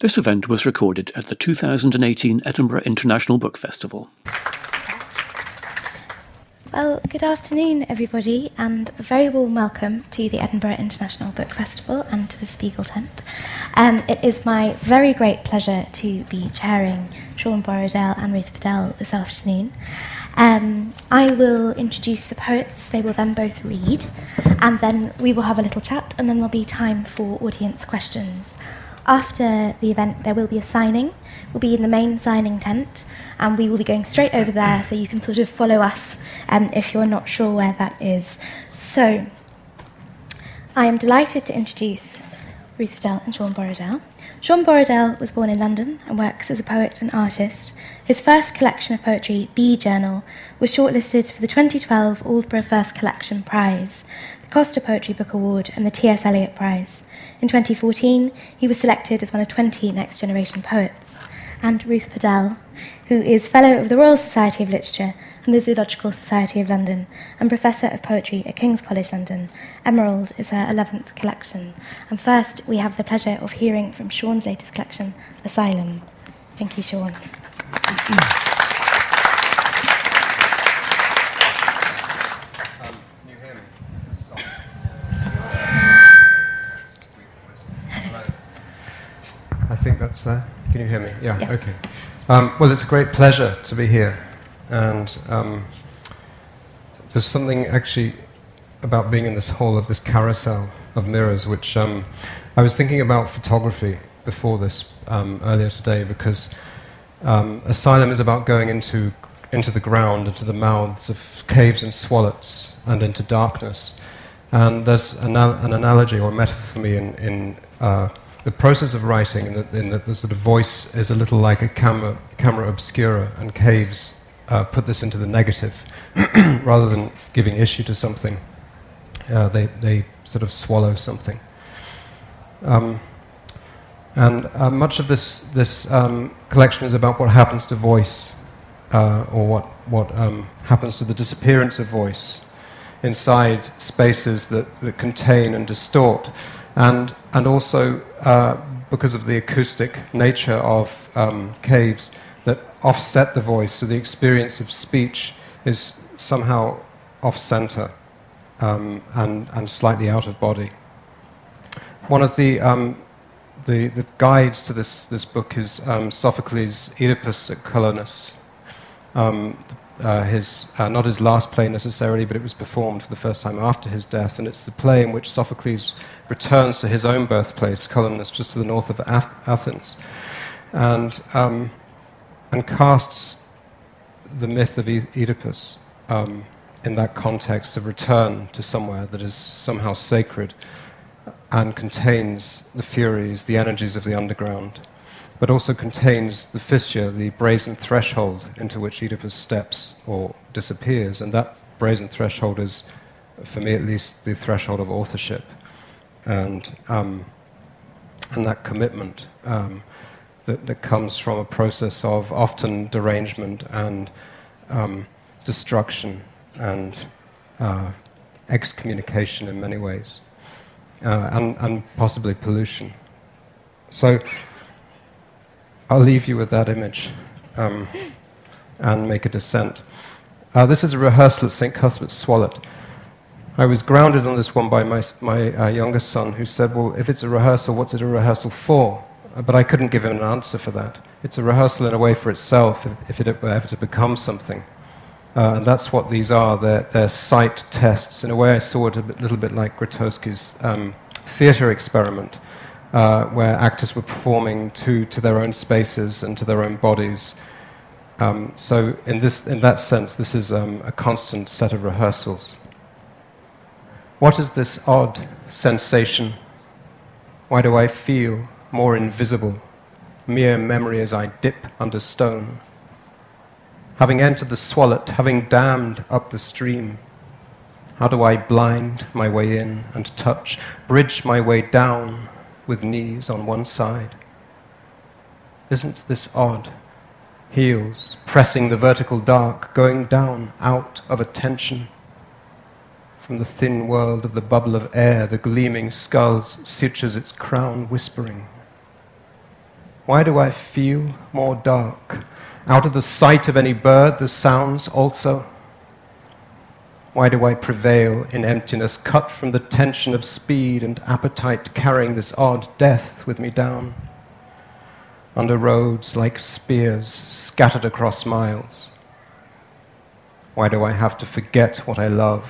This event was recorded at the 2018 Edinburgh International Book Festival. Well, good afternoon, everybody, and a very warm welcome to the Edinburgh International Book Festival and to the Spiegel Tent. It is my very great pleasure to be chairing Sean Borodale and Ruth Padel this afternoon. I will introduce the poets, they will then both read, and then we will have a little chat, and then there'll be time for audience questions. After the event, there will be a signing. We'll be in the main signing tent, and we will be going straight over there, so you can sort of follow us if you're not sure where that is. So, I am delighted to introduce Ruth Padel and Sean Borodale. Sean Borodale was born in London and works as a poet and artist. His first collection of poetry, Bee Journal, was shortlisted for the 2012 Aldborough First Collection Prize, the Costa Poetry Book Award, and the T.S. Eliot Prize. In 2014, he was selected as one of 20 Next Generation Poets. And Ruth Padel, who is Fellow of the Royal Society of Literature and the Zoological Society of London and Professor of Poetry at King's College London. Emerald is her 11th collection. And first, we have the pleasure of hearing from Sean's latest collection, Asylum. Thank you, Sean. I think that's there. Can you hear me? Yeah. Okay. Well, it's a great pleasure to be here, and there's something actually about being in this hall of this carousel of mirrors, which I was thinking about photography before this earlier today, because Asylum is about going into the ground, into the mouths of caves and swallets, and into darkness. And there's an analogy or a metaphor for me in the process of writing, in that the sort of voice is a little like a camera obscura, and caves put this into the negative. Rather than giving issue to something, they sort of swallow something. And much of this collection is about what happens to voice, or what happens to the disappearance of voice inside spaces that contain and distort. And also, because of the acoustic nature of caves that offset the voice, so the experience of speech is somehow off-center and slightly out of body. One of the guides to this book is Sophocles' Oedipus at Colonus. Not his last play necessarily, but it was performed for the first time after his death, and it's the play in which Sophocles returns to his own birthplace, Colonus, just to the north of Athens, and casts the myth of Oedipus in that context of return to somewhere that is somehow sacred and contains the furies, the energies of the underground, but also contains the fissure, the brazen threshold into which Oedipus steps or disappears. And that brazen threshold is, for me at least, the threshold of authorship and that commitment that comes from a process of often derangement and destruction and excommunication in many ways, and possibly pollution. So, I'll leave you with that image and make a descent. This is a rehearsal at Saint Cuthbert's Swallet. I was grounded on this one by my younger son, who said, well, if it's a rehearsal, what's it a rehearsal for? But I couldn't give him an answer for that. It's a rehearsal in a way for itself, if it were ever to become something. And that's what these are, they're sight tests. In a way, I saw it a little bit like Grotowski's theatre experiment, where actors were performing to their own spaces and to their own bodies. So in that sense, this is a constant set of rehearsals. What is this odd sensation? Why do I feel more invisible, mere memory as I dip under stone? Having entered the swallet, having dammed up the stream, how do I blind my way in and touch, bridge my way down, with knees on one side? Isn't this odd? Heels pressing the vertical dark, going down out of attention. From the thin world of the bubble of air, the gleaming skull sutures its crown, whispering. Why do I feel more dark? Out of the sight of any bird, the sounds also. Why do I prevail in emptiness, cut from the tension of speed and appetite, carrying this odd death with me down? Under roads like spears scattered across miles. Why do I have to forget what I love,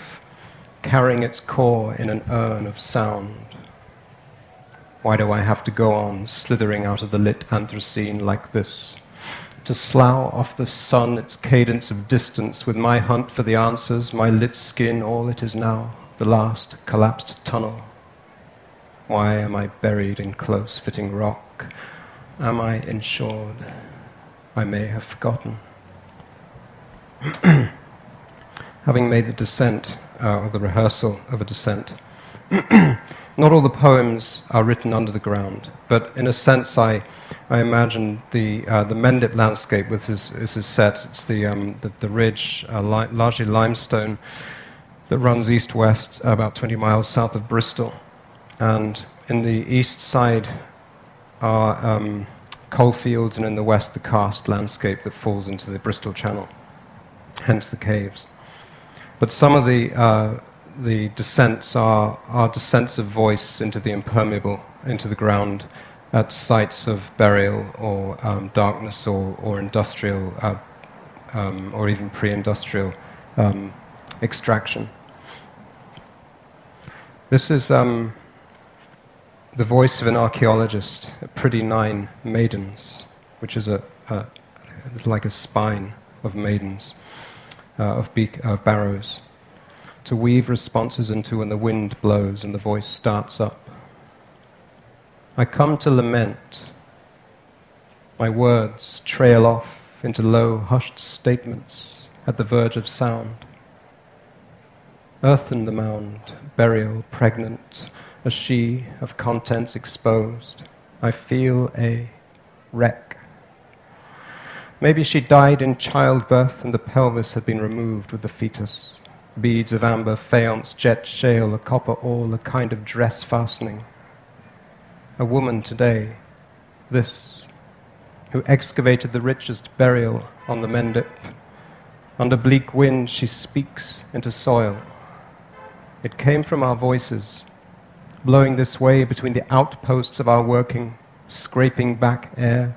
carrying its core in an urn of sound? Why do I have to go on, slithering out of the lit anthracene like this? To slough off the sun its cadence of distance with my hunt for the answers, my lit skin, all it is now, the last collapsed tunnel. Why am I buried in close-fitting rock? Am I insured? I may have forgotten. Having made the descent, or the rehearsal of a descent, not all the poems are written under the ground, but in a sense I imagine the Mendip landscape, which is set, it's the ridge, largely limestone, that runs east-west about 20 miles south of Bristol. And in the east side are coal fields, and in the west the karst landscape that falls into the Bristol Channel, hence the caves. But some of the descents are descents of voice into the impermeable, into the ground, at sites of burial or darkness or industrial or even pre-industrial extraction. This is the voice of an archaeologist, Pretty Nine Maidens, which is like a spine of maidens, of barrows, to weave responses into when the wind blows and the voice starts up. I come to lament. My words trail off into low, hushed statements at the verge of sound. Earthen the mound, burial pregnant, a she of contents exposed. I feel a wreck. Maybe she died in childbirth and the pelvis had been removed with the fetus. Beads of amber, faience, jet, shale, a copper all, a kind of dress fastening. A woman today, this, who excavated the richest burial on the Mendip. Under bleak wind she speaks into soil. It came from our voices, blowing this way between the outposts of our working, scraping back air,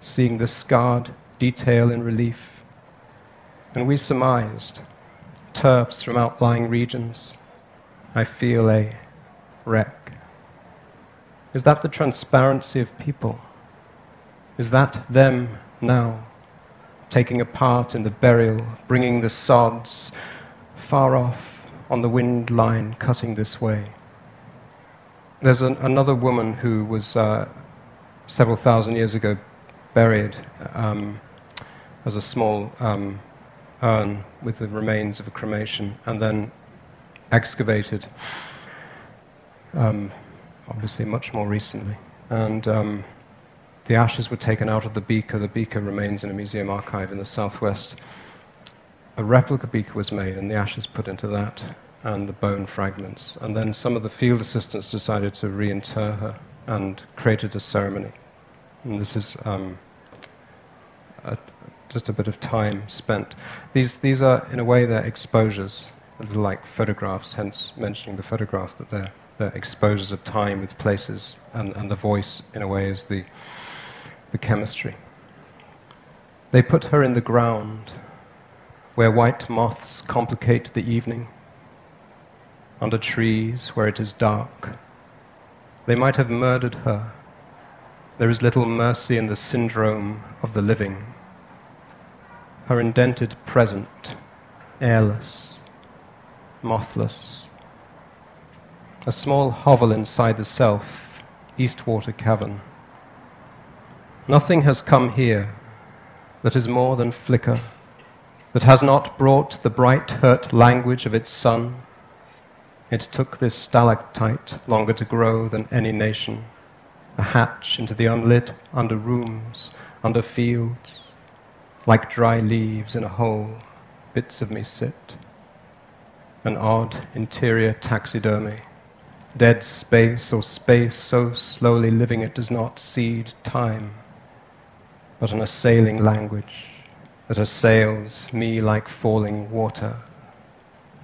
seeing the scarred detail in relief. And we surmised turfs from outlying regions. I feel a wreck. Is that the transparency of people? Is that them now, taking a part in the burial, bringing the sods far off on the wind line, cutting this way? There's another woman who was several thousand years ago buried as a small urn with the remains of a cremation, and then excavated, obviously much more recently. And the ashes were taken out of the beaker. The beaker remains in a museum archive in the southwest. A replica beaker was made, and the ashes put into that, and the bone fragments. And then some of the field assistants decided to reinter her and created a ceremony. And this is just a bit of time spent. These are, in a way, they're exposures, like photographs, hence mentioning the photograph, that they're exposures of time with places, and the voice, in a way, is the chemistry. They put her in the ground, where white moths complicate the evening, under trees where it is dark. They might have murdered her. There is little mercy in the syndrome of the living. Her indented present, airless, mothless. A small hovel inside the self, Eastwater Cavern. Nothing has come here that is more than flicker, that has not brought the bright hurt language of its sun. It took this stalactite longer to grow than any nation, a hatch into the unlit, under rooms, under fields. Like dry leaves in a hole, bits of me sit. An odd interior taxidermy, dead space or space so slowly living it does not cede time, but an assailing language that assails me like falling water,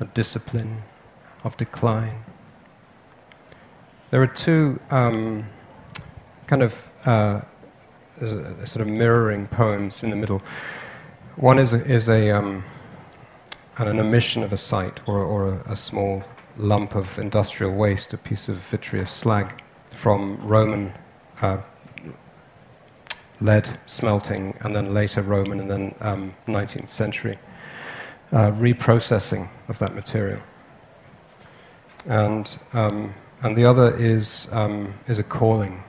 a discipline of decline. There are two sort of mirroring poems in the middle. One is an omission of a site or a small lump of industrial waste, a piece of vitreous slag from Roman lead smelting, and then later Roman, and then 19th century reprocessing of that material. And the other is a calling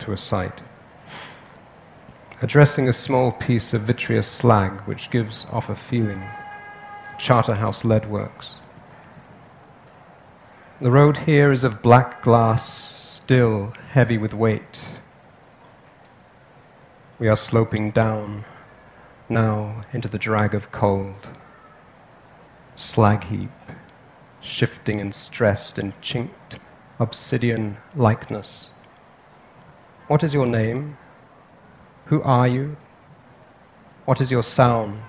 to a site. Addressing a small piece of vitreous slag which gives off a feeling. Charterhouse Leadworks. The road here is of black glass, still heavy with weight. We are sloping down, now into the drag of cold. Slag heap, shifting and stressed in chinked obsidian likeness. What is your name? Who are you? What is your sound?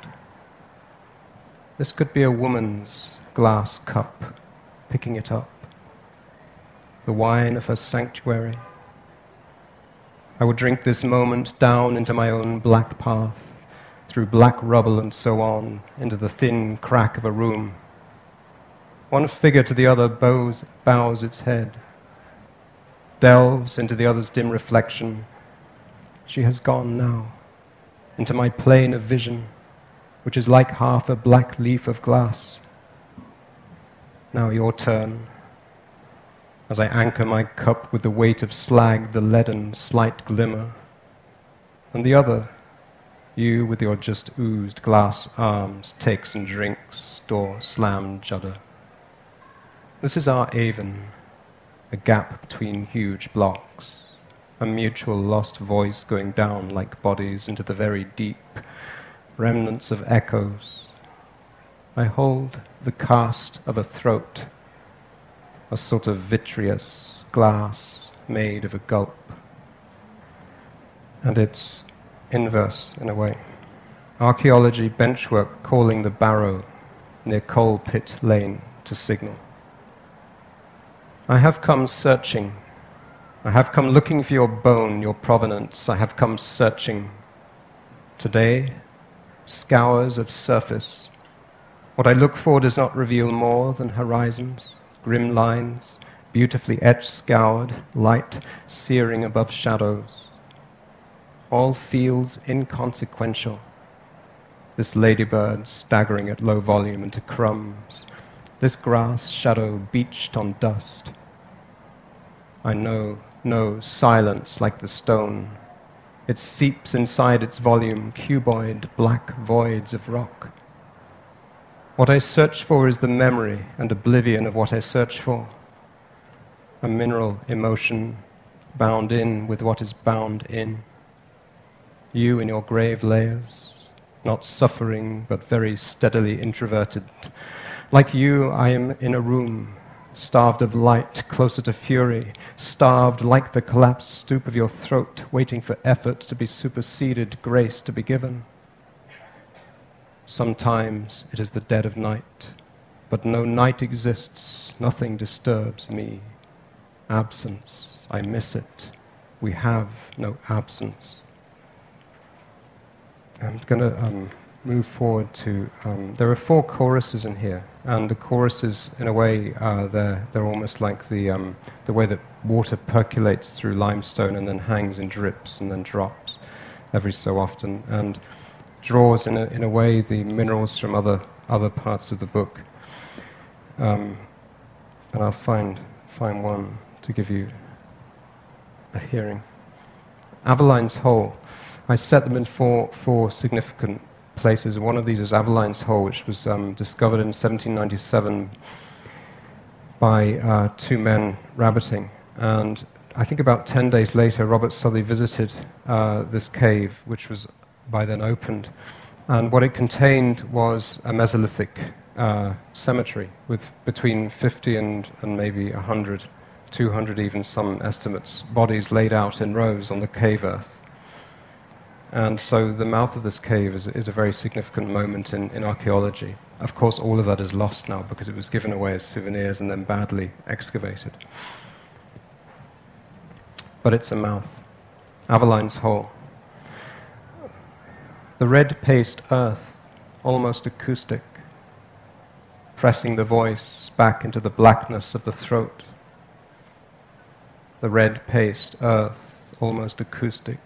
This could be a woman's glass cup, picking it up. The wine of her sanctuary. I would drink this moment down into my own black path, through black rubble and so on, into the thin crack of a room. One figure to the other bows its head, delves into the other's dim reflection. She has gone now, into my plane of vision, which is like half a black leaf of glass. Now your turn. As I anchor my cup with the weight of slag, the leaden slight glimmer. And the other, you with your just oozed glass arms, takes and drinks, door slam, judder. This is our Avon, a gap between huge blocks. A mutual lost voice going down like bodies into the very deep, remnants of echoes. I hold the cast of a throat, a sort of vitreous glass made of a gulp, and its inverse in a way. Archaeology benchwork calling the barrow near Coal Pit Lane to signal. I have come searching. I have come looking for your bone, your provenance. I have come searching. Today, scours of surface. What I look for does not reveal more than horizons, grim lines, beautifully etched, scoured, light searing above shadows. All fields inconsequential. This ladybird staggering at low volume into crumbs. This grass shadow beached on dust. I know no silence like the stone. It seeps inside its volume, cuboid, black voids of rock. What I search for is the memory and oblivion of what I search for. A mineral emotion bound in with what is bound in. You in your grave layers, not suffering but very steadily introverted. Like you, I am in a room, starved of light, closer to fury, starved like the collapsed stoop of your throat, waiting for effort to be superseded, grace to be given. Sometimes it is the dead of night, but no night exists, nothing disturbs me. Absence, I miss it. We have no absence. I'm going to move forward to... there are four choruses in here. And the choruses, in a way, they're almost like the way that water percolates through limestone and then hangs in drips and then drops every so often, and draws in a way the minerals from other parts of the book. And I'll find one to give you a hearing. Aveline's Hole. I set them in four significant places. One of these is Aveline's Hole, which was discovered in 1797 by two men rabbiting. And I think about 10 days later, Robert Southey visited this cave, which was by then opened. And what it contained was a Mesolithic cemetery with between 50 and maybe 100 200 even, some estimates, bodies laid out in rows on the cave earth. And so the mouth of this cave is a very significant moment in archaeology. Of course, all of that is lost now because it was given away as souvenirs and then badly excavated. But it's a mouth. Aveline's Hole. The red paste earth, almost acoustic, pressing the voice back into the blackness of the throat. The red paste earth, almost acoustic,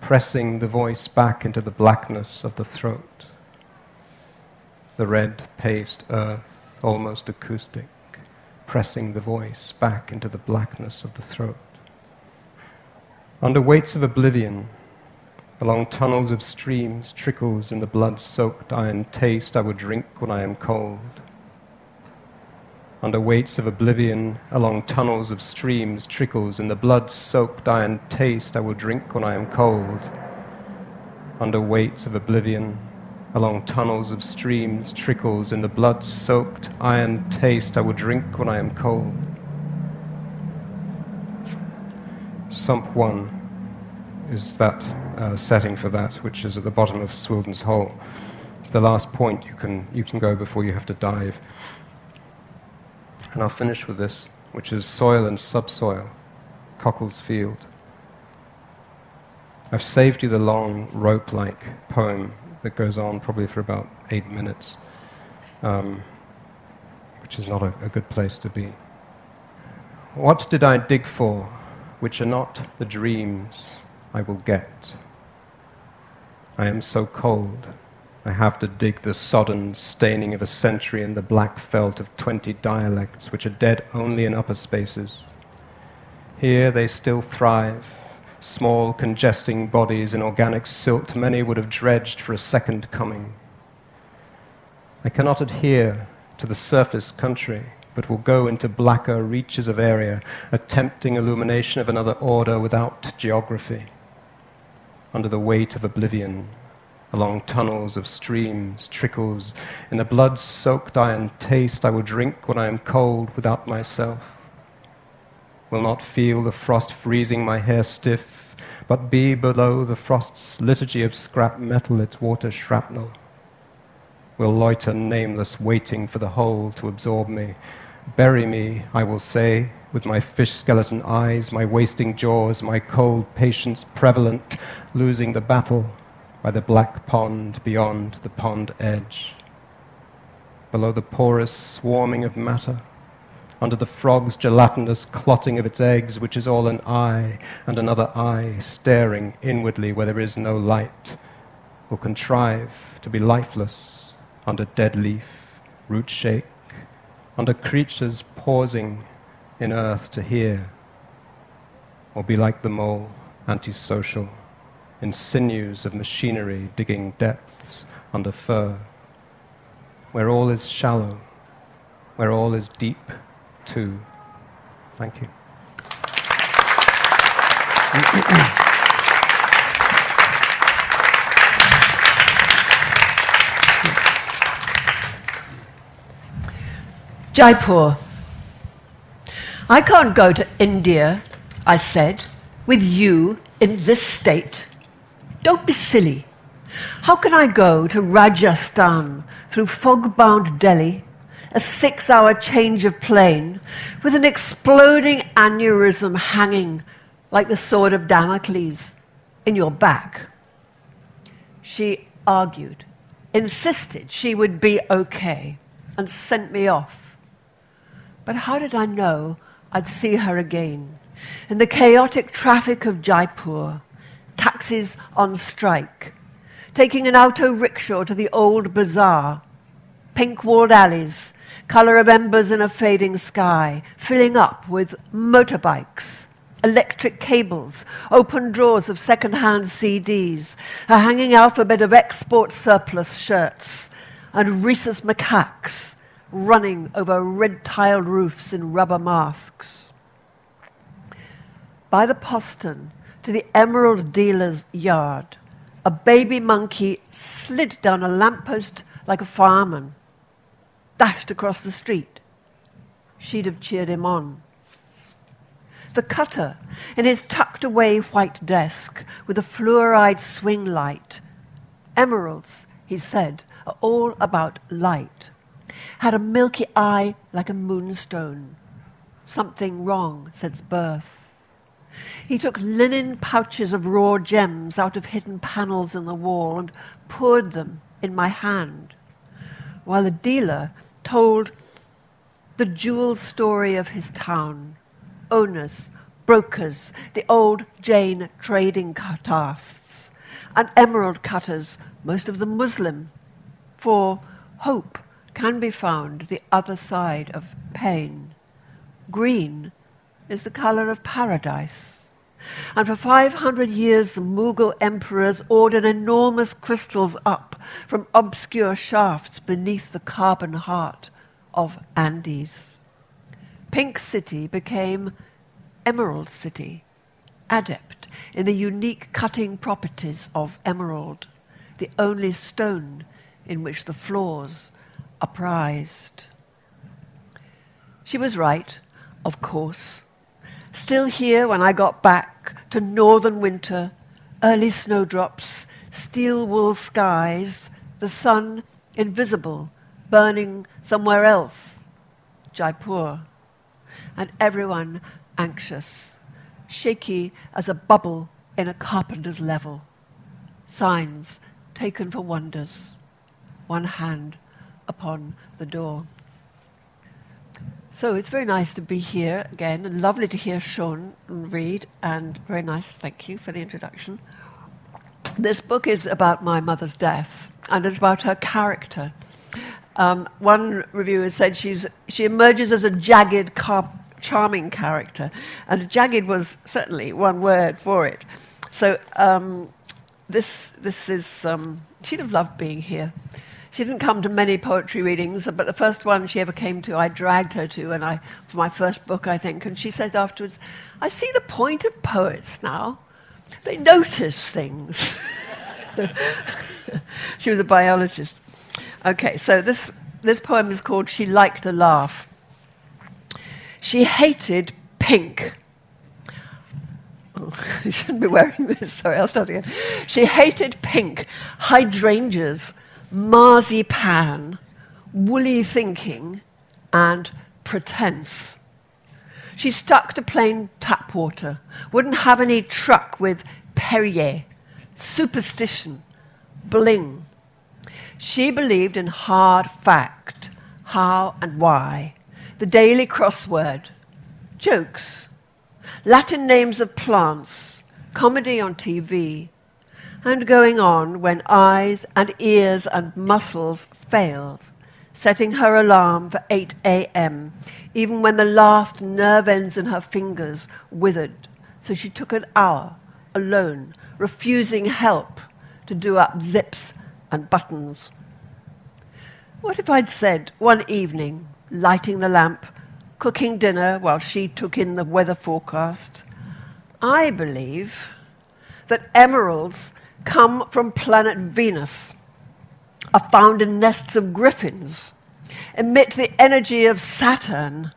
pressing the voice back into the blackness of the throat. The red paste earth, almost acoustic, pressing the voice back into the blackness of the throat. Under weights of oblivion, along tunnels of streams, trickles in the blood-soaked iron taste I would drink when I am cold. Under weights of oblivion, along tunnels of streams, trickles in the blood-soaked iron taste I will drink when I am cold. Under weights of oblivion, along tunnels of streams, trickles in the blood-soaked iron taste I will drink when I am cold. Sump 1 is that setting for that, which is at the bottom of Swildon's Hole. It's the last point you can go before you have to dive. And I'll finish with this, which is Soil and Subsoil, Cockle's Field. I've saved you the long rope-like poem that goes on probably for about 8 minutes, which is not a good place to be. What did I dig for, which are not the dreams I will get? I am so cold, I have to dig the sodden staining of a century in the black felt of 20 dialects which are dead only in upper spaces. Here they still thrive, small congesting bodies in organic silt many would have dredged for a second coming. I cannot adhere to the surface country, but will go into blacker reaches of area, a tempting illumination of another order without geography. Under the weight of oblivion, along tunnels of streams, trickles, in the blood-soaked iron taste I will drink when I am cold without myself. Will not feel the frost freezing my hair stiff, but be below the frost's liturgy of scrap metal, its water shrapnel. Will loiter nameless, waiting for the whole to absorb me. Bury me, I will say, with my fish skeleton eyes, my wasting jaws, my cold patience prevalent, losing the battle by the black pond beyond the pond edge. Below the porous swarming of matter, under the frog's gelatinous clotting of its eggs, which is all an eye and another eye, staring inwardly where there is no light, will contrive to be lifeless, under dead leaf, root shake, under creatures pausing in earth to hear, or be like the mole, antisocial, in sinews of machinery digging depths under fur, where all is shallow, where all is deep too. Thank you. Jaipur. I can't go to India, I said, with you in this state. Don't be silly. How can I go to Rajasthan through fog-bound Delhi, a 6-hour change of plane, with an exploding aneurysm hanging like the sword of Damocles in your back? She argued, insisted she would be okay, and sent me off. But how did I know I'd see her again? In the chaotic traffic of Jaipur, taxis on strike, taking an auto rickshaw to the old bazaar, pink-walled alleys, colour of embers in a fading sky, filling up with motorbikes, electric cables, open drawers of second-hand CDs, a hanging alphabet of export surplus shirts, and rhesus macaques running over red-tiled roofs in rubber masks. By the postern to the Emerald dealer's yard, a baby monkey slid down a lamppost like a fireman, dashed across the street. She'd have cheered him on. the cutter, in his tucked-away white desk with a fluoride swing light. Emeralds, he said, are all about light. Had a milky eye like a moonstone. Something wrong since birth. He took linen pouches of raw gems out of hidden panels in the wall and poured them in my hand, while the dealer told the jewel story of his town, owners, brokers, the old Jane trading castes, and emerald cutters, most of them Muslim, for hope can be found the other side of pain. Green is the colour of paradise. And for 500 years the Mughal emperors ordered enormous crystals up from obscure shafts beneath the carbon heart of Andes. Pink City became Emerald City, adept in the unique cutting properties of emerald, the only stone in which the flaws are prized. She was right, of course. Still here when I got back to northern winter, early snowdrops, steel wool skies, the sun invisible, burning somewhere else, Jaipur, and everyone anxious, shaky as a bubble in a carpenter's level. Signs taken for wonders, one hand upon the door. So it's very nice to be here again, and lovely to hear Sean read, and very nice, thank you for the introduction. This book is about my mother's death, and it's about her character. One reviewer said she emerges as a jagged, charming character, and jagged was certainly one word for it. So this is, she'd have loved being here. She didn't come to many poetry readings, but the first one she ever came to, I dragged her to, and for my first book, I think, and she said afterwards, "I see the point of poets now. They notice things." She was a biologist. Okay, so this poem is called She Liked a Laugh. She hated pink. You shouldn't be wearing this. Sorry, I'll start again. She hated pink, hydrangeas, marzipan, woolly thinking, and pretense. She stuck to plain tap water, wouldn't have any truck with Perrier, superstition, bling. She believed in hard fact, how and why, the daily crossword, jokes, Latin names of plants, comedy on TV, and going on when eyes and ears and muscles failed, setting her alarm for 8 a.m., even when the last nerve ends in her fingers withered. So she took an hour alone, refusing help, to do up zips and buttons. What if I'd said one evening, lighting the lamp, cooking dinner while she took in the weather forecast, I believe that emeralds come from planet Venus, are found in nests of griffins, emit the energy of Saturn,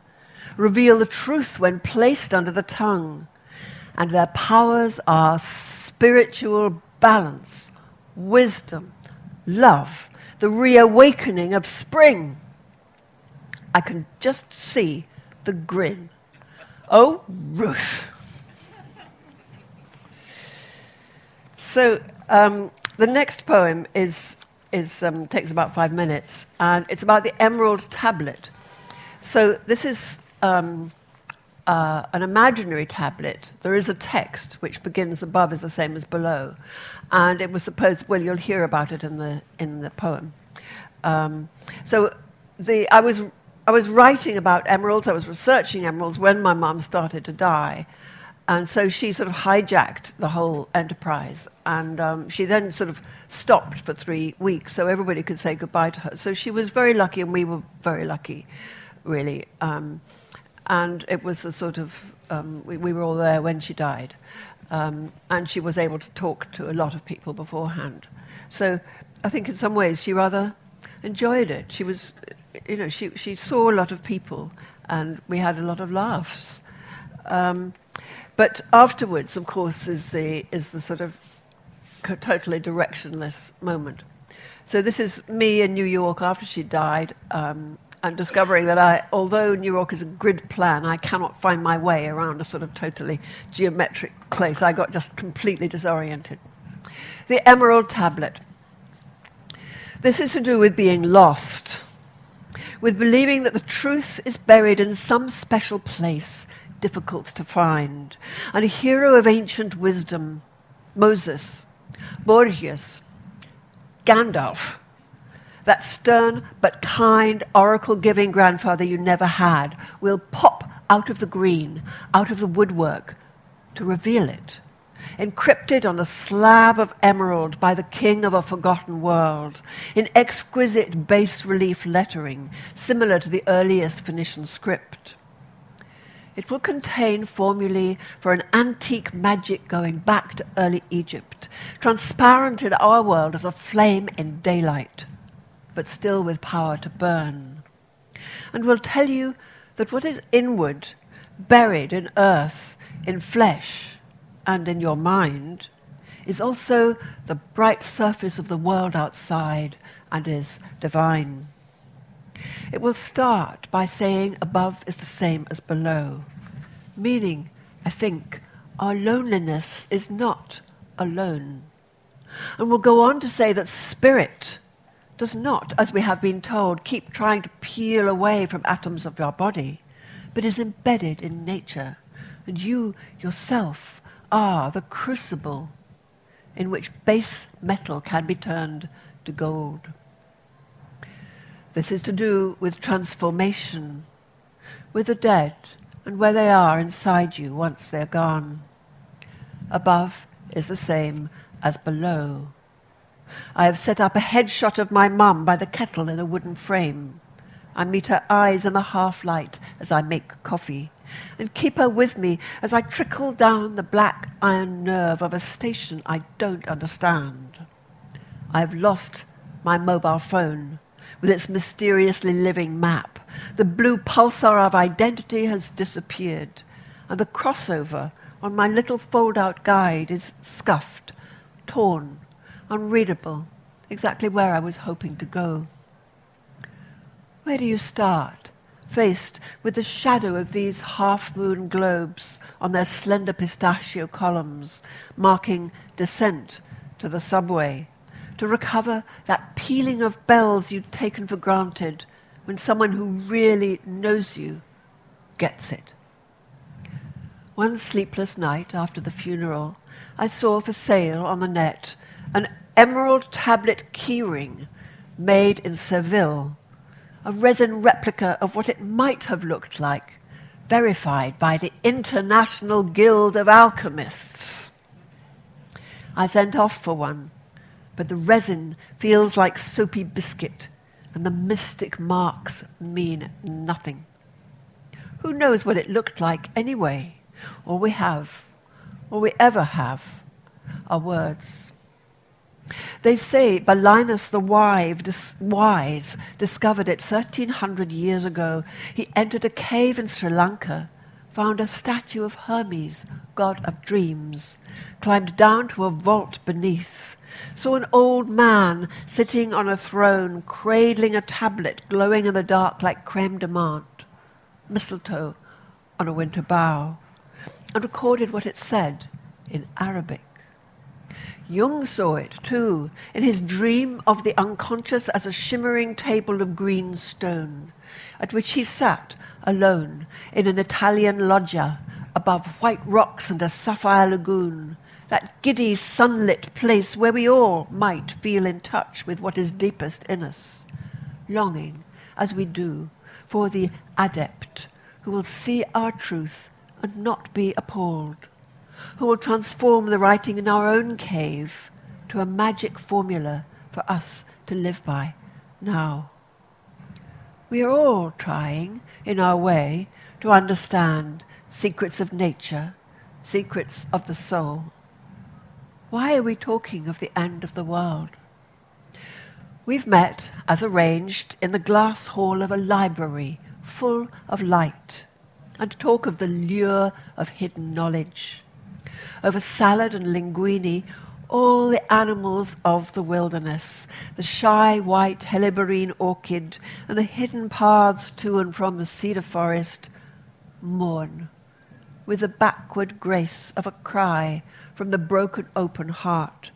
reveal the truth when placed under the tongue, and their powers are spiritual balance, wisdom, love, the reawakening of spring. I can just see the grin. Oh, Ruth. So the next poem is takes about 5 minutes, and it's about the emerald tablet. So this is an imaginary tablet. There is a text which begins above is the same as below, and it was supposed. Well, you'll hear about it in the poem. I was writing about emeralds. I was researching emeralds when my mum started to die. And so she sort of hijacked the whole enterprise. And she then sort of stopped for 3 weeks so everybody could say goodbye to her. So she was very lucky, and we were very lucky, really. And it was a sort of, we were all there when she died. And she was able to talk to a lot of people beforehand. So I think in some ways she rather enjoyed it. She was, you know, she saw a lot of people, and we had a lot of laughs. But afterwards, of course, is the sort of totally directionless moment. So this is me in New York after she died, and discovering that although New York is a grid plan, I cannot find my way around a sort of totally geometric place. I got just completely disoriented. The Emerald Tablet. This is to do with being lost, with believing that the truth is buried in some special place difficult to find. And a hero of ancient wisdom, Moses, Borgias, Gandalf, that stern but kind oracle-giving grandfather you never had, will pop out of the green, out of the woodwork, to reveal it, encrypted on a slab of emerald by the king of a forgotten world, in exquisite bas-relief lettering, similar to the earliest Phoenician script. It will contain formulae for an antique magic going back to early Egypt, transparent in our world as a flame in daylight, but still with power to burn. And will tell you that what is inward, buried in earth, in flesh, and in your mind, is also the bright surface of the world outside and is divine. It will start by saying above is the same as below, meaning, I think, our loneliness is not alone. And will go on to say that spirit does not, as we have been told, keep trying to peel away from atoms of our body, but is embedded in nature. And you yourself are the crucible in which base metal can be turned to gold. This is to do with transformation, with the dead and where they are inside you once they're gone. Above is the same as below. I have set up a headshot of my mum by the kettle in a wooden frame. I meet her eyes in the half-light as I make coffee, and keep her with me as I trickle down the black iron nerve of a station I don't understand. I have lost my mobile phone, with its mysteriously living map. The blue pulsar of identity has disappeared, and the crossover on my little fold-out guide is scuffed, torn, unreadable, exactly where I was hoping to go. Where do you start, faced with the shadow of these half-moon globes on their slender pistachio columns, marking descent to the subway? To recover that pealing of bells you'd taken for granted when someone who really knows you gets it. One sleepless night after the funeral, I saw for sale on the net an emerald tablet keyring made in Seville, a resin replica of what it might have looked like, verified by the International Guild of Alchemists. I sent off for one, but the resin feels like soapy biscuit, and the mystic marks mean nothing. Who knows what it looked like anyway? All we have, all we ever have, are words. They say Belinus the Wise discovered it 1,300 years ago. He entered a cave in Sri Lanka, found a statue of Hermes, god of dreams, climbed down to a vault beneath, saw an old man sitting on a throne, cradling a tablet glowing in the dark like creme de menthe, mistletoe on a winter bough, and recorded what it said in Arabic. Jung saw it, too, in his dream of the unconscious as a shimmering table of green stone, at which he sat alone in an Italian loggia above white rocks and a sapphire lagoon, that giddy, sunlit place where we all might feel in touch with what is deepest in us, longing, as we do, for the adept who will see our truth and not be appalled, who will transform the writing in our own cave to a magic formula for us to live by now. We are all trying, in our way, to understand secrets of nature, secrets of the soul. Why are we talking of the end of the world? We've met, as arranged, in the glass hall of a library full of light, and talk of the lure of hidden knowledge, over salad and linguine, all the animals of the wilderness, the shy white helleborine orchid, and the hidden paths to and from the cedar forest, mourn with the backward grace of a cry from the broken open heart,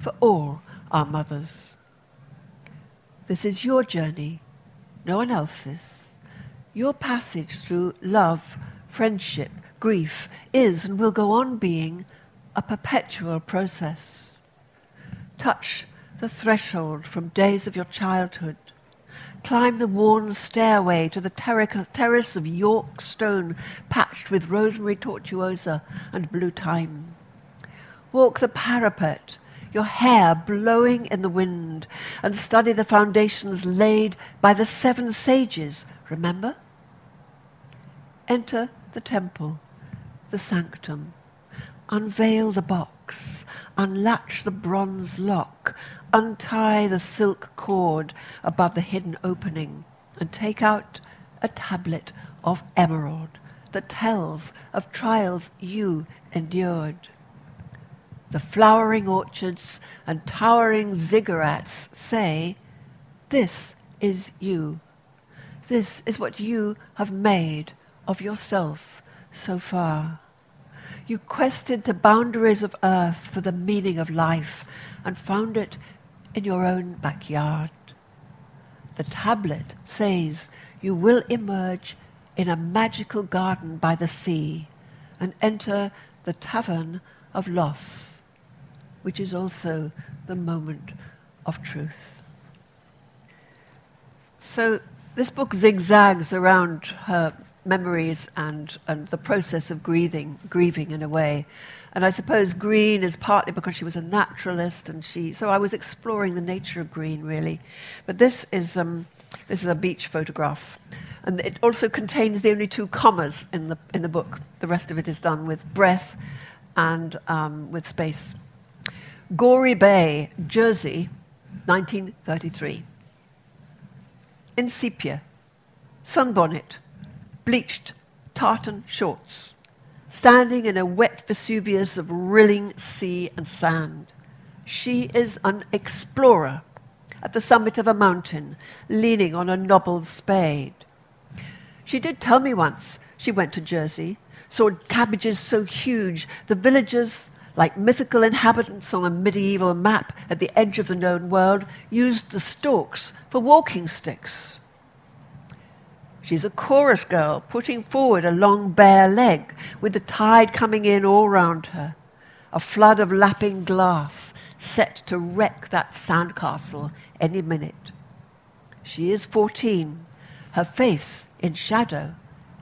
for all our mothers. This is your journey, no one else's. Your passage through love, friendship, grief is and will go on being a perpetual process. Touch the threshold from days of your childhood. Climb the worn stairway to the terrace of York stone patched with rosemary tortuosa and blue thyme. Walk the parapet, your hair blowing in the wind, and study the foundations laid by the 7 sages, remember? Enter the temple, the sanctum. Unveil the box, unlatch the bronze lock, untie the silk cord above the hidden opening, and take out a tablet of emerald that tells of trials you endured. The flowering orchards and towering ziggurats say, this is you. This is what you have made of yourself so far. You quested to boundaries of earth for the meaning of life and found it in your own backyard. The tablet says you will emerge in a magical garden by the sea and enter the tavern of loss, which is also the moment of truth. So this book zigzags around her memories and the process of grieving in a way. And I suppose Green is partly because she was a naturalist, and so I was exploring the nature of Green, really. But this is a beach photograph, and it also contains the only 2 commas in the book. The rest of it is done with breath and with space. Gorey Bay, Jersey, 1933. In sepia, sunbonnet, bleached tartan shorts, standing in a wet Vesuvius of rilling sea and sand. She is an explorer at the summit of a mountain, leaning on a knobbled spade. She did tell me once she went to Jersey, saw cabbages so huge, the villagers, like mythical inhabitants on a medieval map at the edge of the known world, used the stalks for walking sticks. She's a chorus girl, putting forward a long bare leg, with the tide coming in all round her, a flood of lapping glass set to wreck that sandcastle any minute. She is 14, her face in shadow,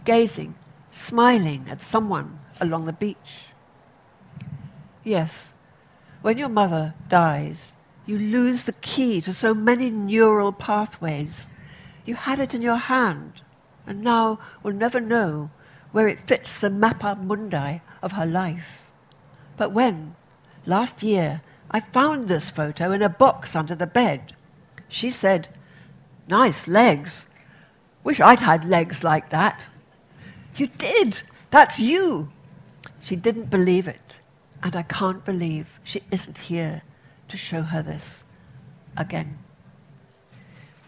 gazing, smiling at someone along the beach. Yes, when your mother dies, you lose the key to so many neural pathways. You had it in your hand, and now will never know where it fits the mappa mundi of her life. But when, last year, I found this photo in a box under the bed, she said, nice legs. Wish I'd had legs like that. You did. That's you. She didn't believe it, and I can't believe she isn't here to show her this again.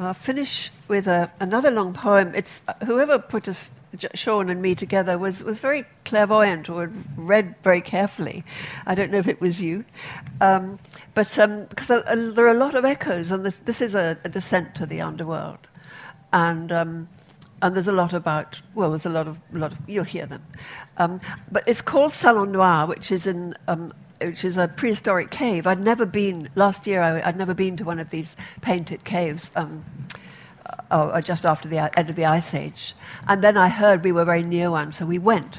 I'll finish with another long poem. It's whoever put us, Sean and me, together was very clairvoyant, or read very carefully. I don't know if it was you, but because there are a lot of echoes, and this is a descent to the underworld, and there's a lot about. Well, there's a lot of you'll hear them, but it's called Salon Noir, which is in. Which is a prehistoric cave. I'd never been to one of these painted caves just after the end of the Ice Age. And then I heard we were very near one, so we went.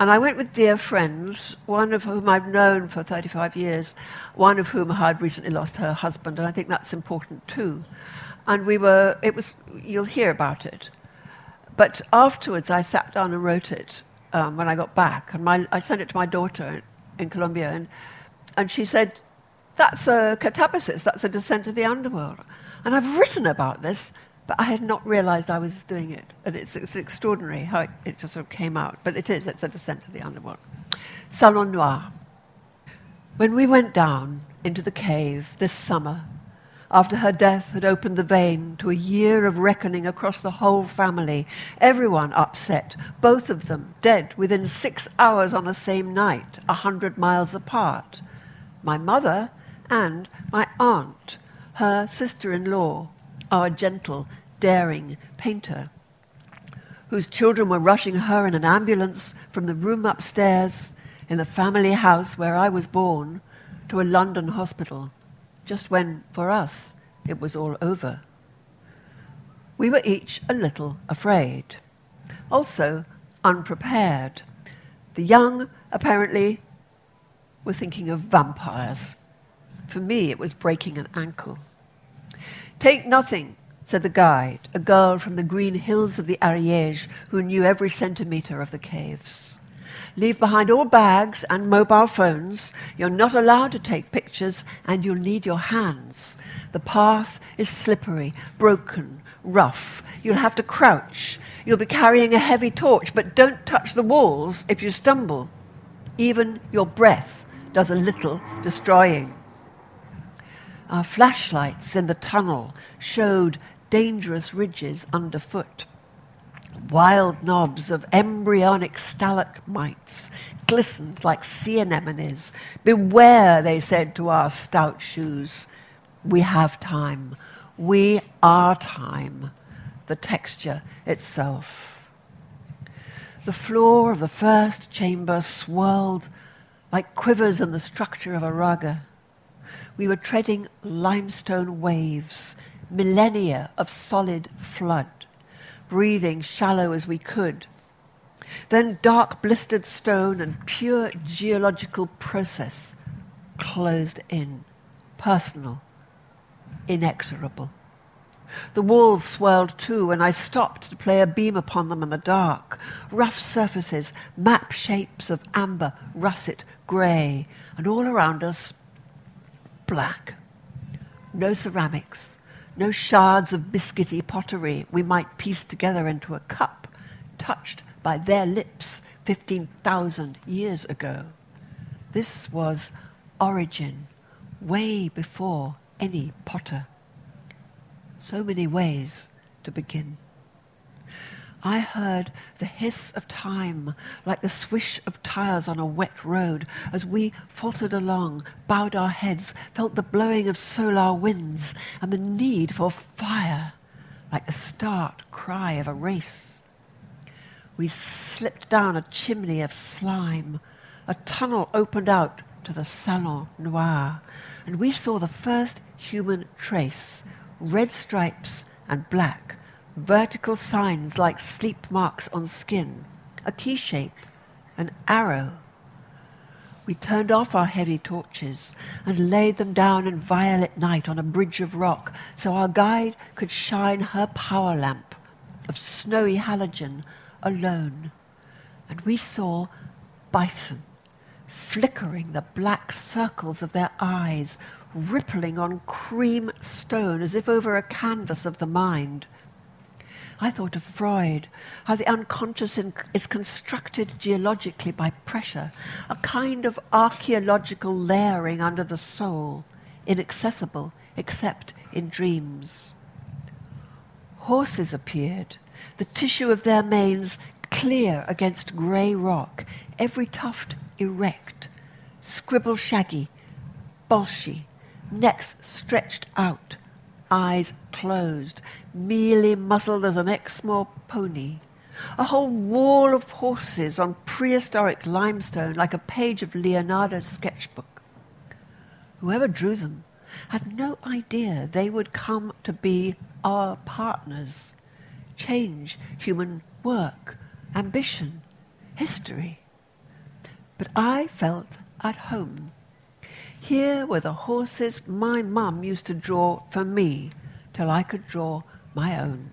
And I went with dear friends, one of whom I've known for 35 years, one of whom had recently lost her husband, and I think that's important too. And you'll hear about it. But afterwards I sat down and wrote it when I got back, and I sent it to my daughter in Colombia, and she said, that's a catabasis, that's a descent to the underworld. And I've written about this But I had not realised I was doing it. And it's extraordinary how it just sort of came out. But it is, it's a descent to the underworld. Salon Noir. When we went down into the cave this summer, after her death had opened the vein to a year of reckoning across the whole family, everyone upset, both of them dead within 6 hours on the same night, 100 miles apart. My mother and my aunt, her sister-in-law, our gentle, daring painter, whose children were rushing her in an ambulance from the room upstairs in the family house where I was born to a London hospital, just when, for us, it was all over. We were each a little afraid, also unprepared. The young, apparently, were thinking of vampires. For me, it was breaking an ankle. "Take nothing," said the guide, a girl from the green hills of the Ariège who knew every centimetre of the caves. "Leave behind all bags and mobile phones. You're not allowed to take pictures, and you'll need your hands. The path is slippery, broken, rough. You'll have to crouch. You'll be carrying a heavy torch, but don't touch the walls if you stumble. Even your breath does a little destroying." Our flashlights in the tunnel showed dangerous ridges underfoot. Wild knobs of embryonic stalagmites glistened like sea anemones. "Beware," they said to our stout shoes. "We have time. We are time. The texture itself." The floor of the first chamber swirled like quivers in the structure of a raga. We were treading limestone waves, millennia of solid flood, breathing shallow as we could. Then dark blistered stone and pure geological process closed in, personal, inexorable. The walls swirled too, and I stopped to play a beam upon them in the dark. Rough surfaces, map shapes of amber, russet, grey, and all around us, black. No ceramics. No shards of biscuity pottery we might piece together into a cup, touched by their lips 15,000 years ago. This was origin, way before any potter. So many ways to begin. I heard the hiss of time, like the swish of tires on a wet road, as we faltered along, bowed our heads, felt the blowing of solar winds, and the need for fire, like the start cry of a race. We slipped down a chimney of slime. A tunnel opened out to the Salon Noir, and we saw the first human trace, red stripes and black, vertical signs like sleep marks on skin, a key shape, an arrow. We turned off our heavy torches and laid them down in violet night on a bridge of rock so our guide could shine her power lamp of snowy halogen alone. And we saw bison, flickering the black circles of their eyes, rippling on cream stone as if over a canvas of the mind. I thought of Freud, how the unconscious is constructed geologically by pressure, a kind of archaeological layering under the soul, inaccessible except in dreams. Horses appeared, the tissue of their manes clear against grey rock, every tuft erect, scribble shaggy, bolshy, necks stretched out, eyes closed, mealy muzzled as an Exmoor pony. A whole wall of horses on prehistoric limestone, like a page of Leonardo's sketchbook. Whoever drew them had no idea they would come to be our partners, change human work, ambition, history. But I felt at home. Here were the horses my mum used to draw for me till I could draw my own.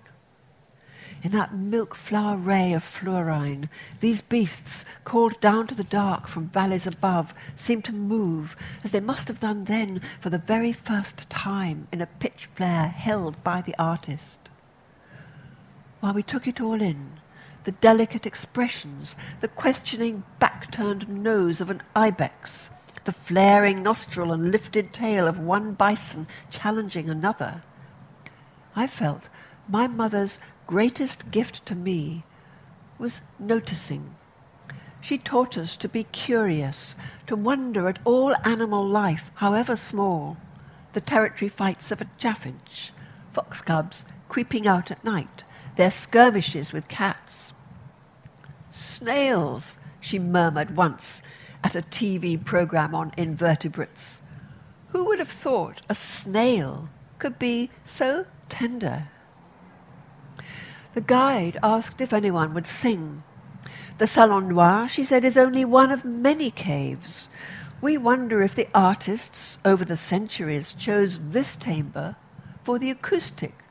In that milk-flower ray of fluorine, these beasts, called down to the dark from valleys above, seemed to move, as they must have done then for the very first time in a pitch flare held by the artist. while we took it all in, the delicate expressions, the questioning back-turned nose of an ibex, the flaring nostril and lifted tail of one bison challenging another. I felt my mother's greatest gift to me was noticing. She taught us to be curious, to wonder at all animal life, however small, the territory fights of a chaffinch, fox cubs creeping out at night, their skirmishes with cats. "Snails," she murmured once at a TV programme on invertebrates. Who would have thought a snail could be so tender? The guide asked if anyone would sing. The Salon Noir, she said, is only one of many caves. We wonder if the artists, over the centuries, chose this chamber for the acoustic,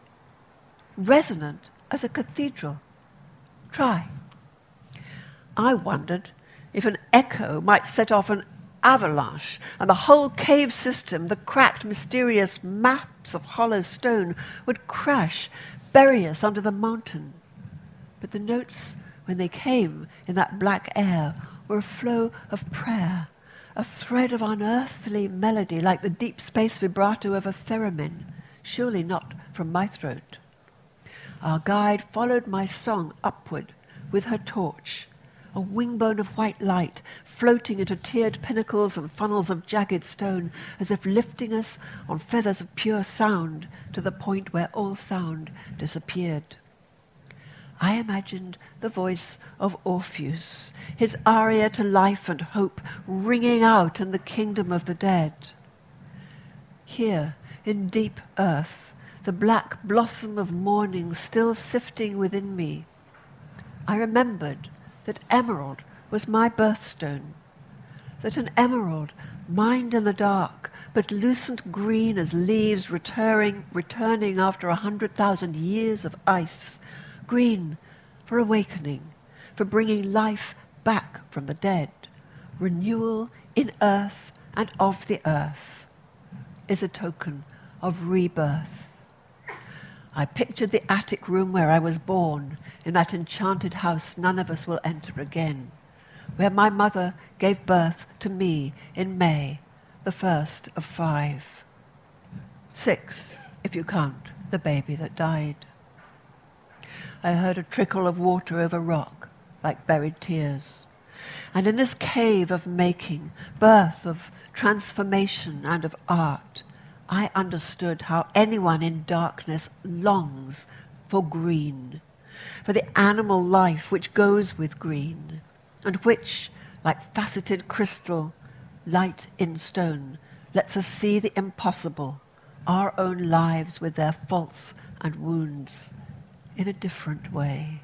resonant as a cathedral. Try. I wondered if an echo might set off an avalanche, and the whole cave system, the cracked, mysterious maps of hollow stone, would crash, bury us under the mountain. But the notes, when they came in that black air, were a flow of prayer, a thread of unearthly melody like the deep space vibrato of a theremin, surely not from my throat. Our guide followed my song upward with her torch, a wingbone of white light floating into tiered pinnacles and funnels of jagged stone, as if lifting us on feathers of pure sound to the point where all sound disappeared. I imagined the voice of Orpheus, his aria to life and hope, ringing out in the kingdom of the dead. Here, in deep earth, the black blossom of morning still sifting within me, I remembered that emerald was my birthstone, that an emerald, mined in the dark, but lucent green as leaves returning after 100,000 years of ice, green for awakening, for bringing life back from the dead, renewal in earth and of the earth, is a token of rebirth. I pictured the attic room where I was born, in that enchanted house none of us will enter again, where my mother gave birth to me in May, the first of 5. 6, if you count the baby that died. I heard a trickle of water over rock, like buried tears. And in this cave of making, birth of transformation and of art, I understood how anyone in darkness longs for green, for the animal life which goes with green, and which, like faceted crystal, light in stone, lets us see the impossible, our own lives with their faults and wounds, in a different way.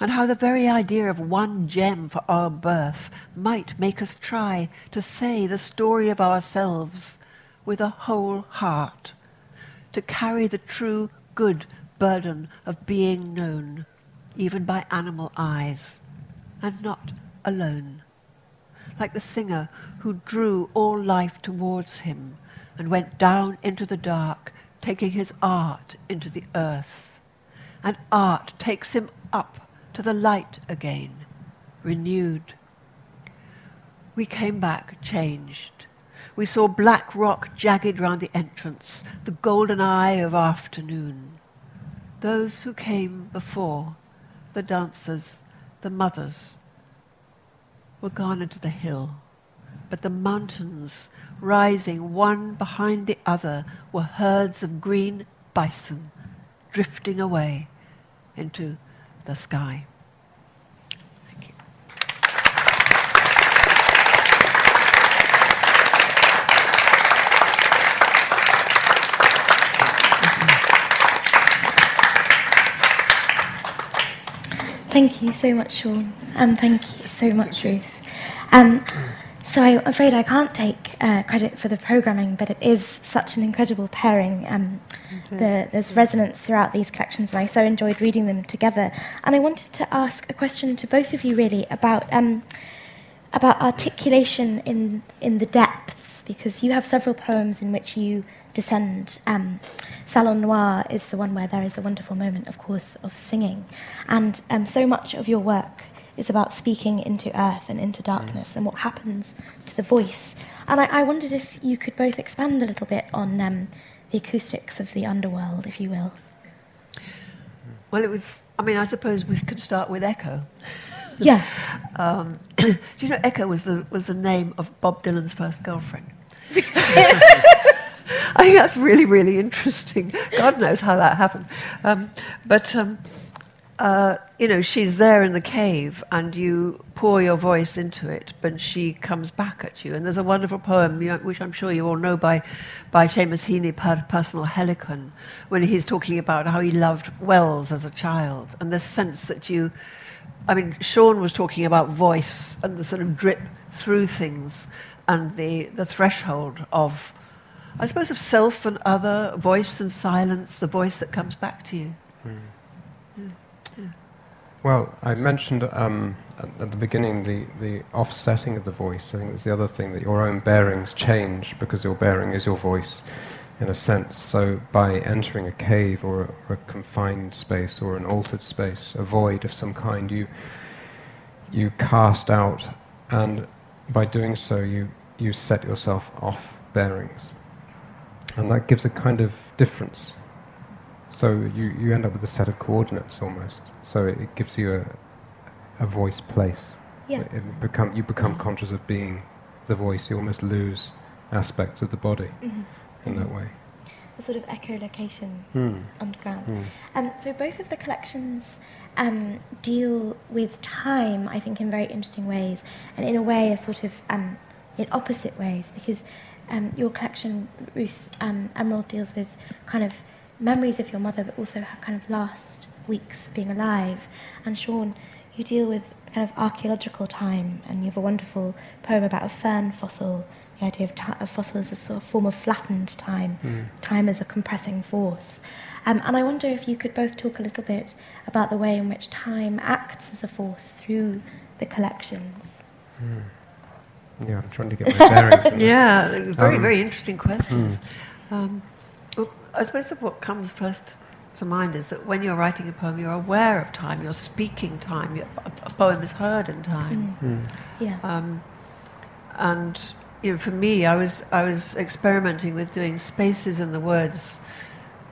And how the very idea of one gem for our birth might make us try to say the story of ourselves with a whole heart, to carry the true good burden of being known, even by animal eyes, and not alone, like the singer who drew all life towards him and went down into the dark, taking his art into the earth. And art takes him up to the light again, renewed. We came back changed. We saw black rock jagged round the entrance, the golden eye of afternoon. Those who came before, the dancers, the mothers, were gone into the hill, but the mountains, rising one behind the other, were herds of green bison, drifting away into the sky. Thank you. Thank you so much, Sean, and thank you so much, Ruth. So I'm afraid I can't take credit for the programming, but it is such an incredible pairing. There's resonance throughout these collections, and I so enjoyed reading them together. And I wanted to ask a question to both of you, really, about articulation in the depths because you have several poems in which you descend. Salon Noir is the one where there is the wonderful moment, of course, of singing. And so much of your work is about speaking into earth and into darkness and what happens to the voice. And I wondered if you could both expand a little bit on the acoustics of the underworld, if you will. Well, it was, I mean, I suppose we could start with Echo. Yeah. Do you know Echo was the name of Bob Dylan's first girlfriend? I think that's really, really interesting. God knows how that happened. You know, she's there in the cave and you pour your voice into it, but she comes back at you. And there's a wonderful poem, which I'm sure you all know, by Seamus Heaney, Personal Helicon, when he's talking about how he loved Wells as a child. And this sense that you... I mean, Sean was talking about voice and the sort of drip through things and the threshold of, I suppose, of self and other, voice and silence, the voice that comes back to you. Mm. Yeah. Yeah. Well, I mentioned at the beginning the offsetting of the voice. I think that's the other thing, that your own bearings change because your bearing is your voice, in a sense. So by entering a cave or a confined space or an altered space, a void of some kind, you cast out, and by doing so you set yourself off bearings. And that gives a kind of difference. So you end up with a set of coordinates almost. So it gives you a voice place. Yeah. You become conscious of being the voice. You almost lose aspects of the body. Mm-hmm. In that way. A sort of echolocation underground. So both of the collections deal with time, I think, in very interesting ways, and in a way a sort of in opposite ways, because your collection, Ruth, Emerald, deals with kind of memories of your mother, but also her kind of last weeks being alive. And Sean, you deal with kind of archaeological time, and you have a wonderful poem about a fern fossil. The idea of fossil as a sort of form of flattened time, time as a compressing force. And I wonder if you could both talk a little bit about the way in which time acts as a force through the collections. Yeah, I'm trying to get my bearings. Yeah, very, very interesting questions. Well, I suppose that what comes first to mind is that when you're writing a poem, you're aware of time, you're speaking time, a poem is heard in time. Yeah. And... You know, for me, I was experimenting with doing spaces in the words,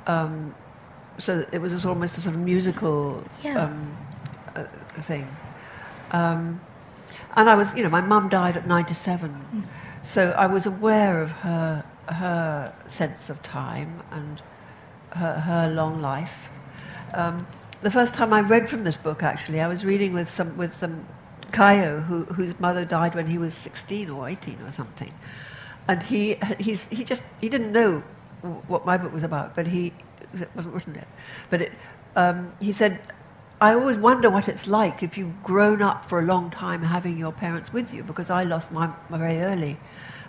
so it was almost a sort of musical thing. And I was, you know, my mum died at 97, so I was aware of her sense of time and her long life. The first time I read from this book, actually, I was reading with some. Caio, whose mother died when he was 16 or 18 or something, and he didn't know what my book was about, but it wasn't written yet. But he said, "I always wonder what it's like if you've grown up for a long time having your parents with you, because I lost mine very early,"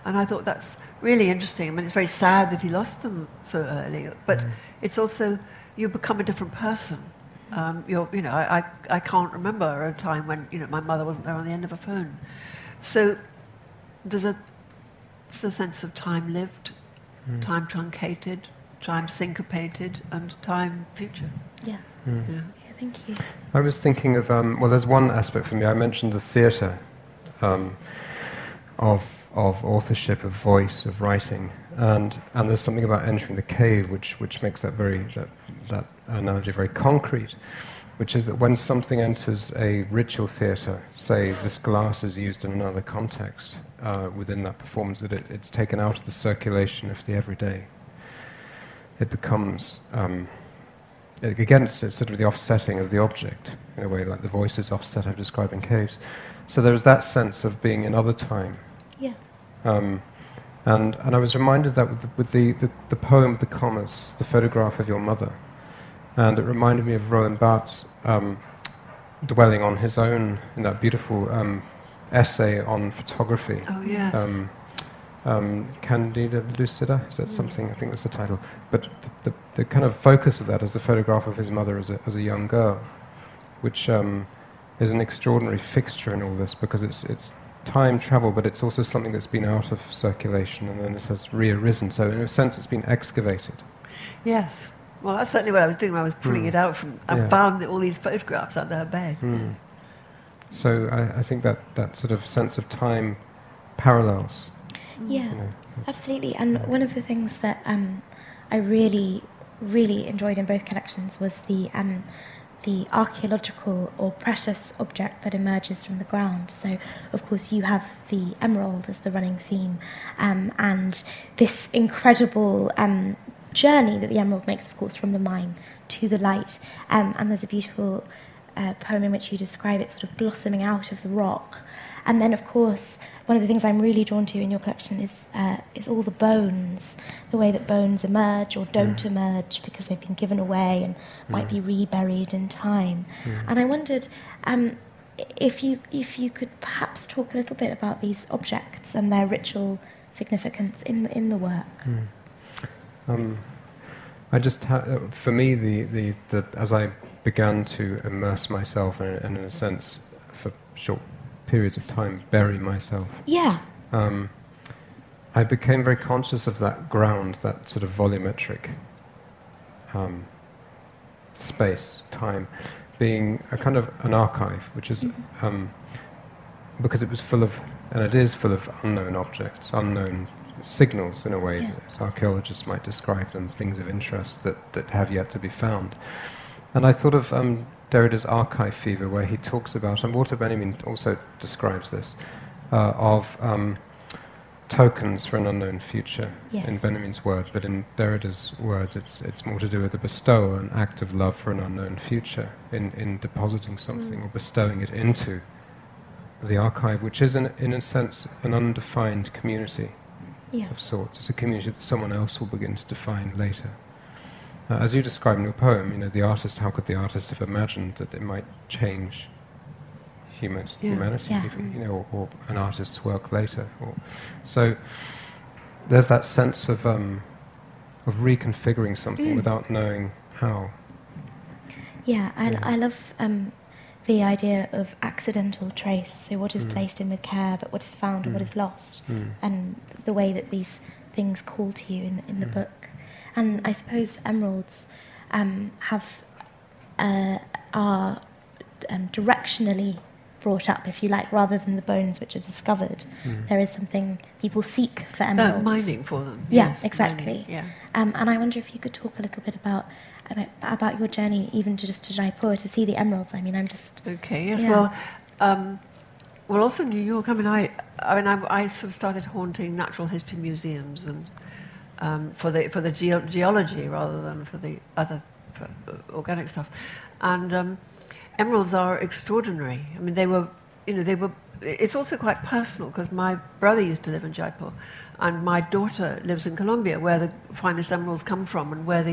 and I thought that's really interesting. I mean, it's very sad that he lost them so early, but it's also you become a different person. I can't remember a time when, you know, my mother wasn't there on the end of a phone. So there's a sense of time lived, time truncated, time syncopated, and time future. Yeah. Yeah. Thank you. I was thinking of there's one aspect for me. I mentioned the theatre of authorship, of voice, of writing, and there's something about entering the cave which makes that that analogy very concrete, which is that when something enters a ritual theatre, say this glass is used in another context within that performance, that it's taken out of the circulation of the everyday. It becomes, again, it's sort of the offsetting of the object, in a way, like the voice is offset, I've described in caves. So there is that sense of being in other time. Yeah. And I was reminded that with the poem, the commas, the photograph of your mother. And it reminded me of Roland Barthes dwelling on his own, in that beautiful essay on photography. Oh, yeah. Candida Lucida, is that something? I think that's the title. But the kind of focus of that is the photograph of his mother as a young girl, which is an extraordinary fixture in all this, because it's time travel, but it's also something that's been out of circulation and then it has re-arisen. So in a sense, it's been excavated. Yes. Well, that's certainly what I was doing. I was pulling it out from... I found all these photographs under her bed. Mm. So I think that sort of sense of time parallels. Yeah, you know. Absolutely. And one of the things that I really, really enjoyed in both collections was the archaeological or precious object that emerges from the ground. So, of course, you have the emerald as the running theme, and this incredible journey that the emerald makes, of course, from the mine to the light. And there's a beautiful poem in which you describe it sort of blossoming out of the rock. And then, of course, one of the things I'm really drawn to in your collection is all the bones, the way that bones emerge or don't emerge because they've been given away and might be reburied in time. Mm. And I wondered if you could perhaps talk a little bit about these objects and their ritual significance in the work. Mm. I just for me, the as I began to immerse myself and in a sense for short periods of time bury myself. Yeah. I became very conscious of that ground, that sort of volumetric space, time, being a kind of an archive, which is because it was full of, and it is full of unknown objects, unknown signals in a way, as archaeologists might describe them, things of interest that have yet to be found. And I thought of Derrida's archive fever, where he talks about, and Walter Benjamin also describes this, of tokens for an unknown future, in Benjamin's words, but in Derrida's words it's more to do with a bestowal, an act of love for an unknown future, in depositing something or bestowing it into the archive, which is in a sense an undefined community of sorts. It's a community that someone else will begin to define later. As you describe in your poem, you know, the artist, how could the artist have imagined that it might change humanity, even, you know, or an artist's work later? So there's that sense of reconfiguring something without knowing how. Yeah, and I love the idea of accidental trace, so what is placed in with care, but what is found and what is lost, and the way that these things call to you in the book. And I suppose emeralds are directionally brought up, if you like, rather than the bones which are discovered. Mm. There is something people seek for emeralds. Mining for them. Yeah, yes, exactly. Mining, yeah. And I wonder if you could talk a little bit about your journey, even to Jaipur, to see the emeralds. I mean, I'm just... Okay, yes, well, also New York, I sort of started haunting natural history museums and... for the geology rather than for the other organic stuff, and emeralds are extraordinary. I mean, they were. It's also quite personal because my brother used to live in Jaipur, and my daughter lives in Colombia, where the finest emeralds come from, and where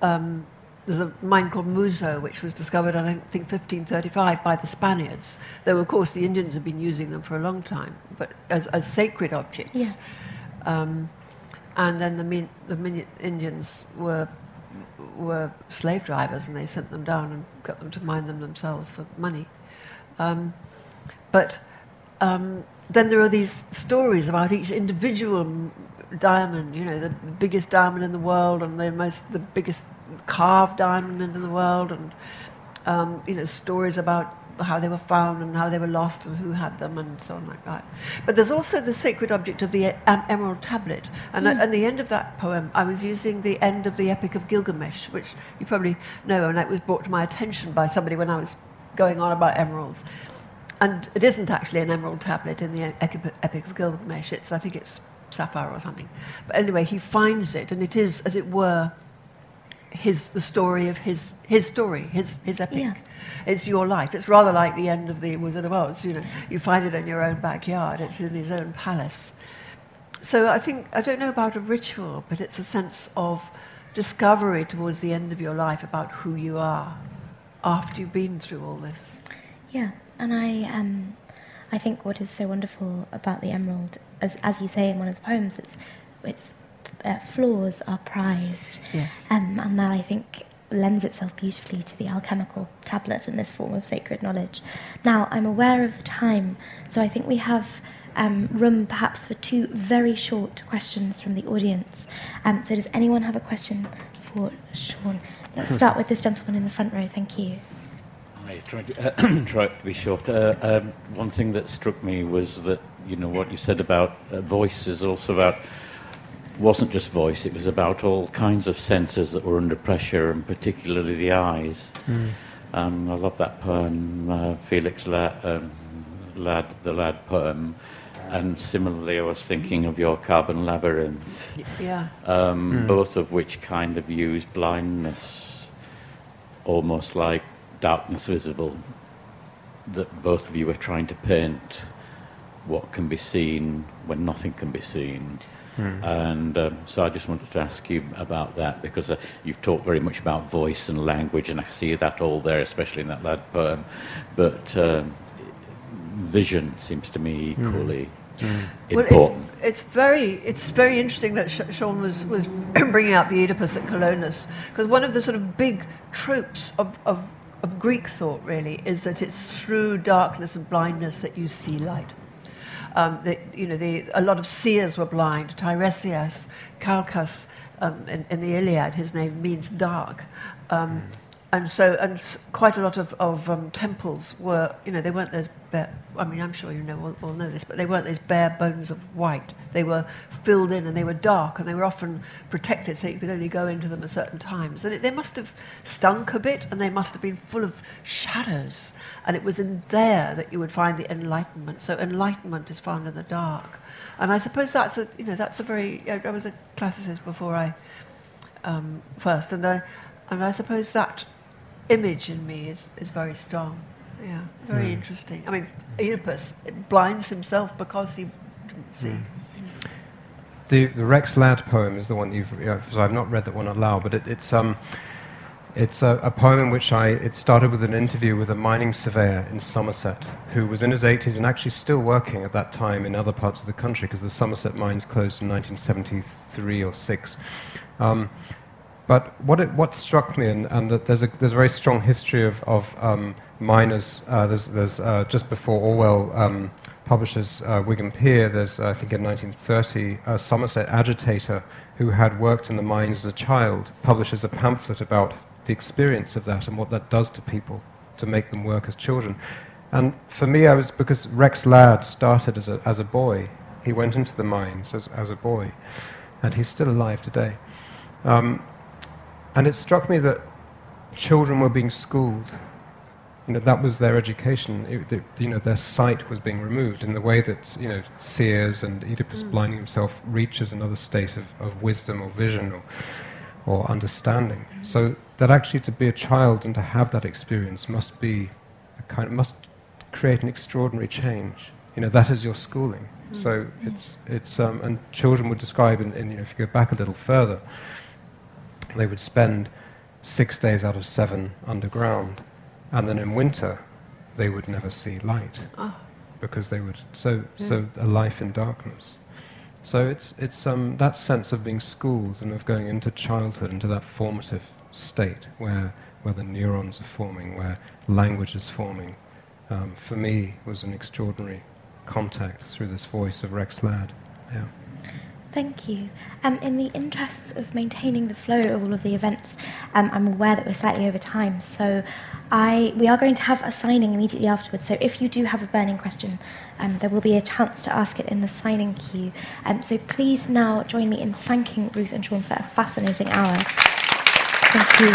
there's a mine called Muzo, which was discovered, I think, 1535 by the Spaniards. Though, of course, the Indians have been using them for a long time, but as sacred objects. Yeah. And then the Indians were slave drivers, and they sent them down and got them to mine them themselves for money. But then there are these stories about each individual diamond. You know, the biggest diamond in the world, and the biggest carved diamond in the world, and you know, stories about how they were found and how they were lost and who had them and so on like that. But there's also the sacred object of the emerald tablet. And at the end of that poem, I was using the end of the Epic of Gilgamesh, which you probably know, and it was brought to my attention by somebody when I was going on about emeralds. And it isn't actually an emerald tablet in the Epic of Gilgamesh. I think it's sapphire or something. But anyway, he finds it, and it is, as it were, the story of his story, his epic. Yeah. It's your life. It's rather like the end of the Wizard of Oz. You know, you find it in your own backyard. It's in his own palace. So I think, I don't know about a ritual, but it's a sense of discovery towards the end of your life about who you are after you've been through all this. Yeah, and I think what is so wonderful about the emerald, as you say in one of the poems, it's flaws are prized, and that I think lends itself beautifully to the alchemical tablet and this form of sacred knowledge. Now, I'm aware of the time, so I think we have room perhaps for two very short questions from the audience. So does anyone have a question for Sean? Let's start with this gentleman in the front row, thank you. I tried to, try to be short. One thing that struck me was that, you know, what you said about voice is also about, wasn't just voice, it was about all kinds of senses that were under pressure, and particularly the eyes. Mm. I love that poem, Felix Ladd, the Ladd poem, and similarly I was thinking of your Carbon Labyrinth, both of which kind of use blindness, almost like darkness visible, that both of you are trying to paint what can be seen when nothing can be seen. Mm. And so I just wanted to ask you about that, because you've talked very much about voice and language, and I see that all there, especially in that Ladd poem, but vision seems to me equally important. Well, it's very interesting that Sean was bringing up the Oedipus at Colonus, because one of the sort of big tropes of Greek thought really is that it's through darkness and blindness that you see light. A lot of seers were blind. Tiresias, Calchas, in the Iliad, his name means dark, and quite a lot of temples were, they weren't those bare. I mean, I'm sure you know all know this, but they weren't those bare bones of white. They were filled in, and they were dark, and they were often protected, so you could only go into them at certain times. And they must have stunk a bit, and they must have been full of shadows. And it was in there that you would find the enlightenment. So enlightenment is found in the dark. And I suppose that's I was a classicist before I first, and I suppose that image in me is very strong. Yeah, very interesting. I mean, Oedipus blinds himself because he didn't see. The Rex Ladd poem is the one so I've not read that one aloud, but it's a poem in which it started with an interview with a mining surveyor in Somerset who was in his 80s and actually still working at that time in other parts of the country, because the Somerset mines closed in 1973 or 6. But what struck me, and that there's a very strong history of miners. There's just before Orwell publishes Wigan Pier, there's I think in 1930 a Somerset agitator who had worked in the mines as a child publishes a pamphlet about the experience of that and what that does to people to make them work as children. And for me, because Rex Ladd started as a boy. He went into the mines as a boy, and he's still alive today. And it struck me that children were being schooled. That was their education. Their sight was being removed in the way that seers and Oedipus blinding himself reaches another state of wisdom or vision or understanding. So that actually to be a child and to have that experience must create an extraordinary change. That is your schooling. So it's and children would describe, and if you go back a little further, they would spend 6 days out of 7 underground, and then in winter they would never see light because they would so a life in darkness. So it's that sense of being schooled and of going into childhood, into that formative state where the neurons are forming, where language is forming, for me was an extraordinary contact through this voice of Rex Ladd. Yeah. Thank you. In the interests of maintaining the flow of all of the events, I'm aware that we're slightly over time, so we are going to have a signing immediately afterwards, so if you do have a burning question, there will be a chance to ask it in the signing queue. So please now join me in thanking Ruth and Sean for a fascinating hour. Thank you.